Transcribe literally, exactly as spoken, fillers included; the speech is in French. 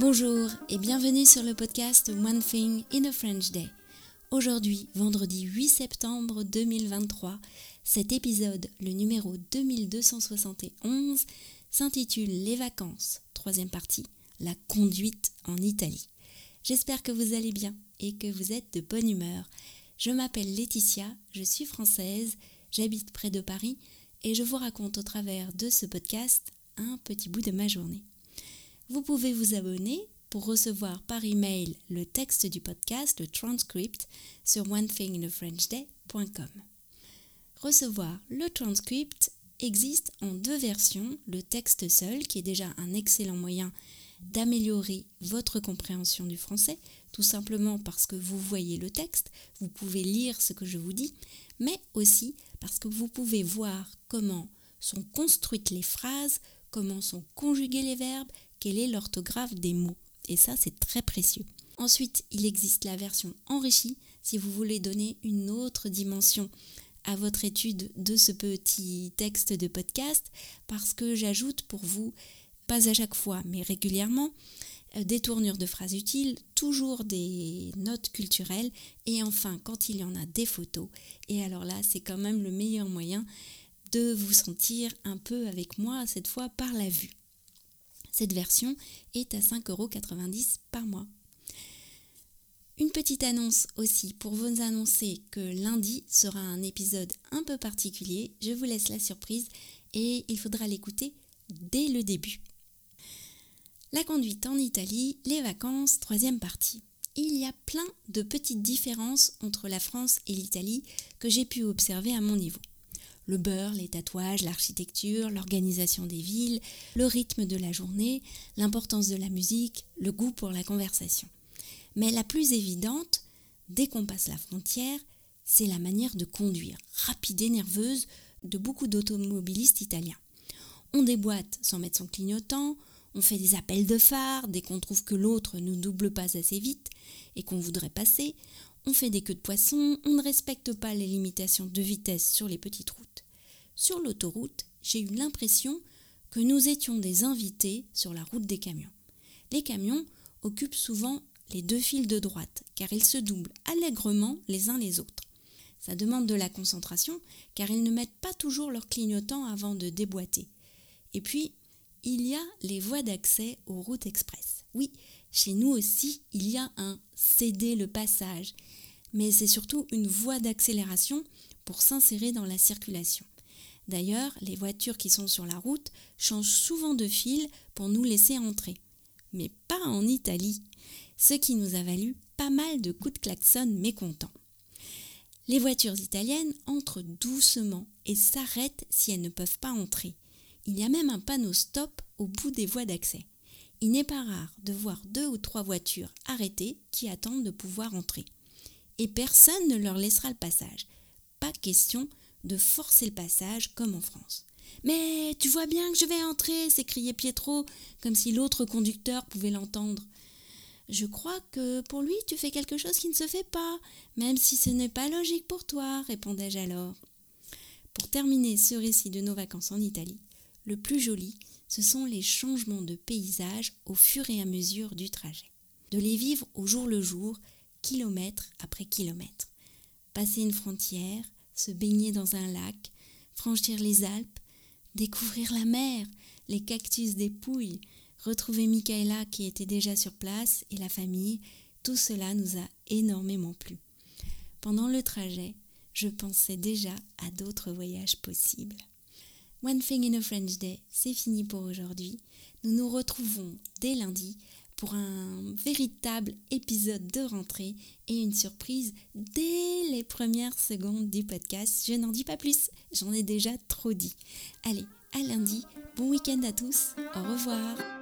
Bonjour et bienvenue sur le podcast One Thing in a French Day. Aujourd'hui, vendredi huit septembre deux mille vingt-trois, cet épisode, le numéro deux mille deux cent soixante et onze, s'intitule Les vacances, troisième partie, la conduite en Italie. J'espère que vous allez bien et que vous êtes de bonne humeur. Je m'appelle Laetitia, je suis française, j'habite près de Paris et je vous raconte au travers de ce podcast un petit bout de ma journée. Vous pouvez vous abonner pour recevoir par email le texte du podcast, le transcript, sur one thing in a french day point com. Recevoir le transcript existe en deux versions, le texte seul qui est déjà un excellent moyen d'améliorer votre compréhension du français, tout simplement parce que vous voyez le texte, vous pouvez lire ce que je vous dis, mais aussi parce que vous pouvez voir comment sont construites les phrases, comment sont conjugués les verbes, quelle est l'orthographe des mots. Et ça, c'est très précieux. Ensuite, il existe la version enrichie, si vous voulez donner une autre dimension à votre étude de ce petit texte de podcast, parce que j'ajoute pour vous, pas à chaque fois, mais régulièrement, des tournures de phrases utiles, toujours des notes culturelles, et enfin, quand il y en a, des photos. Et alors là, c'est quand même le meilleur moyen de vous sentir un peu avec moi, cette fois par la vue. Cette version est à cinq euros quatre-vingt-dix par mois. Une petite annonce aussi pour vous annoncer que lundi sera un épisode un peu particulier. Je vous laisse la surprise et il faudra l'écouter dès le début. La conduite en Italie, les vacances, troisième partie. Il y a plein de petites différences entre la France et l'Italie que j'ai pu observer à mon niveau. Le beurre, les tatouages, l'architecture, l'organisation des villes, le rythme de la journée, l'importance de la musique, le goût pour la conversation. Mais la plus évidente, dès qu'on passe la frontière, c'est la manière de conduire, rapide et nerveuse, de beaucoup d'automobilistes italiens. On déboîte sans mettre son clignotant, on fait des appels de phare dès qu'on trouve que l'autre ne double pas assez vite et qu'on voudrait passer, on fait des queues de poisson, on ne respecte pas les limitations de vitesse sur les petites routes. Sur l'autoroute, j'ai eu l'impression que nous étions des invités sur la route des camions. Les camions occupent souvent les deux files de droite, car ils se doublent allègrement les uns les autres. Ça demande de la concentration, car ils ne mettent pas toujours leur clignotant avant de déboîter. Et puis, il y a les voies d'accès aux routes express. Oui, chez nous aussi, il y a un « céder le passage », mais c'est surtout une voie d'accélération pour s'insérer dans la circulation. D'ailleurs, les voitures qui sont sur la route changent souvent de file pour nous laisser entrer. Mais pas en Italie, ce qui nous a valu pas mal de coups de klaxon mécontents. Les voitures italiennes entrent doucement et s'arrêtent si elles ne peuvent pas entrer. Il y a même un panneau stop au bout des voies d'accès. Il n'est pas rare de voir deux ou trois voitures arrêtées qui attendent de pouvoir entrer. Et personne ne leur laissera le passage. Pas question de forcer le passage comme en France. « Mais tu vois bien que je vais entrer !» s'écriait Pietro, comme si l'autre conducteur pouvait l'entendre. « Je crois que pour lui, tu fais quelque chose qui ne se fait pas, même si ce n'est pas logique pour toi !» répondais-je alors. Pour terminer ce récit de nos vacances en Italie, le plus joli, ce sont les changements de paysage au fur et à mesure du trajet. De les vivre au jour le jour, kilomètre après kilomètre. Passer une frontière, se baigner dans un lac, franchir les Alpes, découvrir la mer, les cactus des Pouilles, retrouver Michaela qui était déjà sur place et la famille, tout cela nous a énormément plu. Pendant le trajet, je pensais déjà à d'autres voyages possibles. One Thing in a French Day, c'est fini pour aujourd'hui. Nous nous retrouvons dès lundi pour un véritable épisode de rentrée et une surprise dès les premières secondes du podcast. Je n'en dis pas plus, j'en ai déjà trop dit. Allez, à lundi, bon week-end à tous, au revoir.